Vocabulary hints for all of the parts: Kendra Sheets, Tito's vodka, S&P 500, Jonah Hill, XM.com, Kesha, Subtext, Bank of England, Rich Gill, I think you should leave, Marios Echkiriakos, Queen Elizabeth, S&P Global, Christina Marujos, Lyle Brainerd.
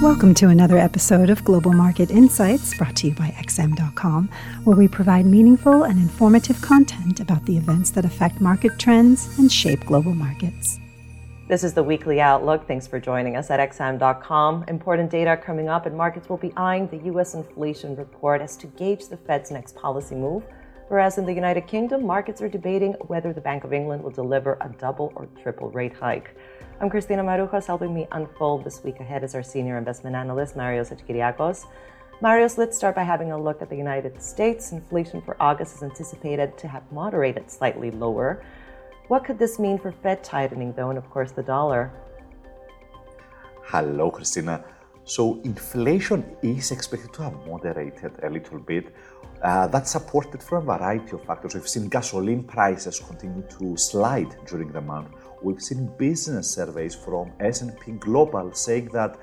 Welcome to another episode of Global Market Insights, brought to you by XM.com, where we provide meaningful and informative content about the events that affect market trends and shape global markets. This is the Weekly Outlook. Thanks for joining us at XM.com. Important data coming up, and markets will be eyeing the U.S. inflation report as to gauge the Fed's next policy move. Whereas in the United Kingdom, markets are debating whether the Bank of England will deliver a double or triple rate hike. I'm Christina Marujos. Helping me unfold this week ahead is our senior investment analyst, Marios Echkiriakos. Marios, let's start by having a look at the United States. Inflation for August is anticipated to have moderated slightly lower. What could this mean for Fed tightening, though, and of course the dollar? Hello, Christina. So inflation is expected to have moderated a little bit. That's supported from a variety of factors. We've seen gasoline prices continue to slide during the month. We've seen business surveys from S&P Global saying that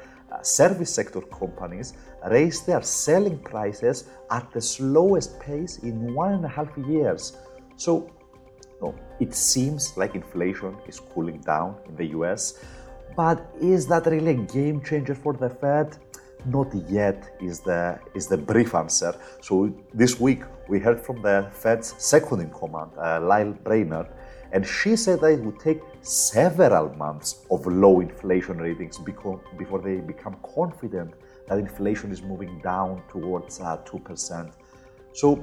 service sector companies raised their selling prices at the slowest pace in 1.5 years. So it seems like inflation is cooling down in the US. But is that really a game changer for the Fed? Not yet is the brief answer. So this week we heard from the Fed's second in command, Lyle Brainerd, and she said that it would take several months of low inflation readings before they become confident that inflation is moving down towards 2%. So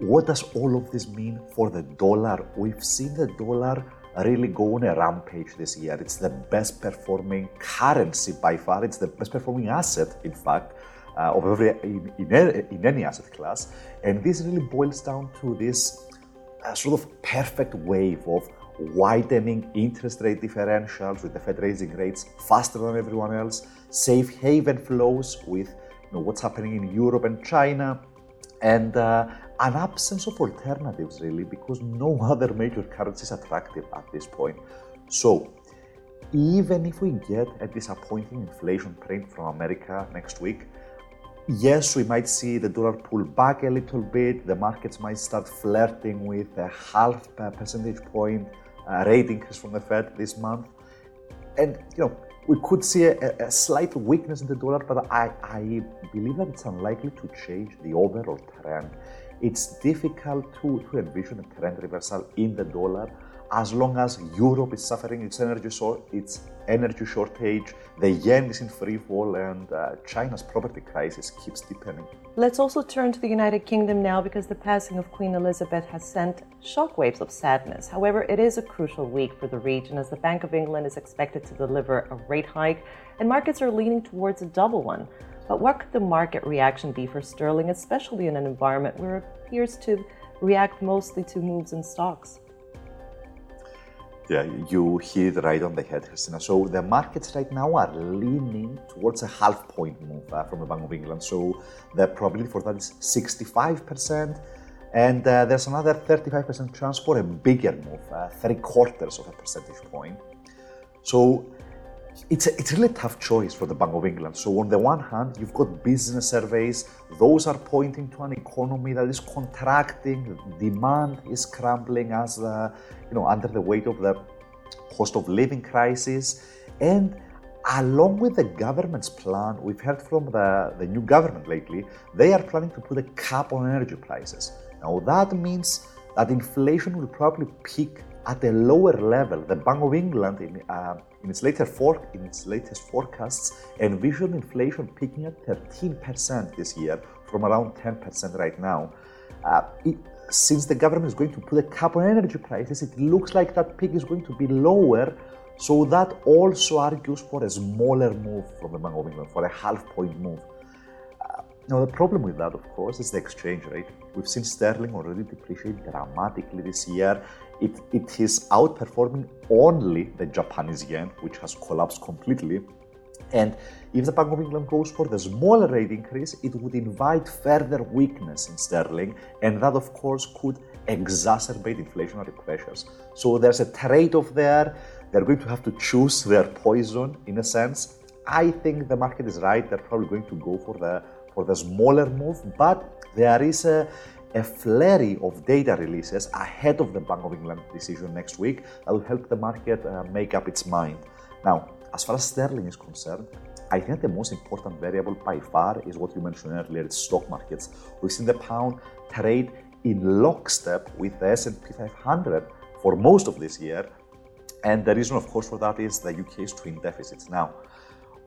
what does all of this mean for the dollar? We've seen the dollar really go on a rampage this year. It's the best performing currency by far. It's the best performing asset, in fact, in any asset class. And this really boils down to this sort of perfect wave of widening interest rate differentials with the Fed raising rates faster than everyone else, safe haven flows with what's happening in Europe and China, and an absence of alternatives, really, because no other major currency is attractive at this point. So even if we get a disappointing inflation print from America next week, yes, we might see the dollar pull back a little bit. The markets might start flirting with a 0.5 percentage point rate increase from the Fed this month. And, we could see a slight weakness in the dollar, but I believe that it's unlikely to change the overall trend. It's difficult to envision a trend reversal in the dollar as long as Europe is suffering its energy shortage, the yen is in free fall, and China's property crisis keeps deepening. Let's also turn to the United Kingdom now, because the passing of Queen Elizabeth has sent shockwaves of sadness. However, it is a crucial week for the region, as the Bank of England is expected to deliver a rate hike, and markets are leaning towards a double one. But what could the market reaction be for sterling, especially in an environment where it appears to react mostly to moves in stocks? Yeah, you hit it right on the head, Christina. So the markets right now are leaning towards a 0.5 point move from the Bank of England. So the probability for that is 65%. And there's another 35% chance for a bigger move, 0.75 percentage point. So it's really a tough choice for the Bank of England. So on the one hand, you've got business surveys. Those are pointing to an economy that is contracting. Demand is crumbling as under the weight of the cost of living crisis. And along with the government's plan, we've heard from the new government lately, they are planning to put a cap on energy prices. Now that means that inflation will probably peak at a lower level. The Bank of England, in its latest forecasts, envisioned inflation peaking at 13% this year from around 10% right now. Since the government is going to put a cap on energy prices, it looks like that peak is going to be lower. So that also argues for a smaller move from the Bank of England, for a 0.5 point move. Now, the problem with that, of course, is the exchange rate. We've seen sterling already depreciate dramatically this year. It is outperforming only the Japanese yen, which has collapsed completely. And if the Bank of England goes for the smaller rate increase, it would invite further weakness in sterling, and that, of course, could exacerbate inflationary pressures. So there's a trade-off there. They're going to have to choose their poison, in a sense. I think the market is right. They're probably going to go for the smaller move, but there is a flurry of data releases ahead of the Bank of England decision next week that will help the market make up its mind. Now, as far as sterling is concerned, I think the most important variable by far is what you mentioned earlier, it's stock markets. We've seen the pound trade in lockstep with the S&P 500 for most of this year. And the reason, of course, for that is the UK's twin deficits. Now,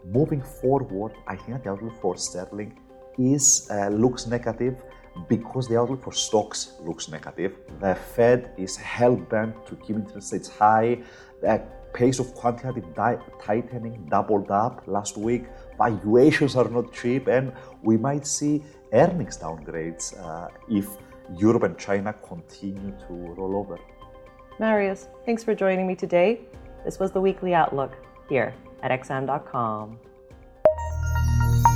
moving forward, I think the outlook for sterling looks negative because the outlook for stocks looks negative. The Fed is hell-bent to keep interest rates high. The pace of quantitative tightening doubled up last week. Valuations are not cheap, and we might see earnings downgrades if Europe and China continue to roll over. Marios, thanks for joining me today. This was the Weekly Outlook here at XM.com.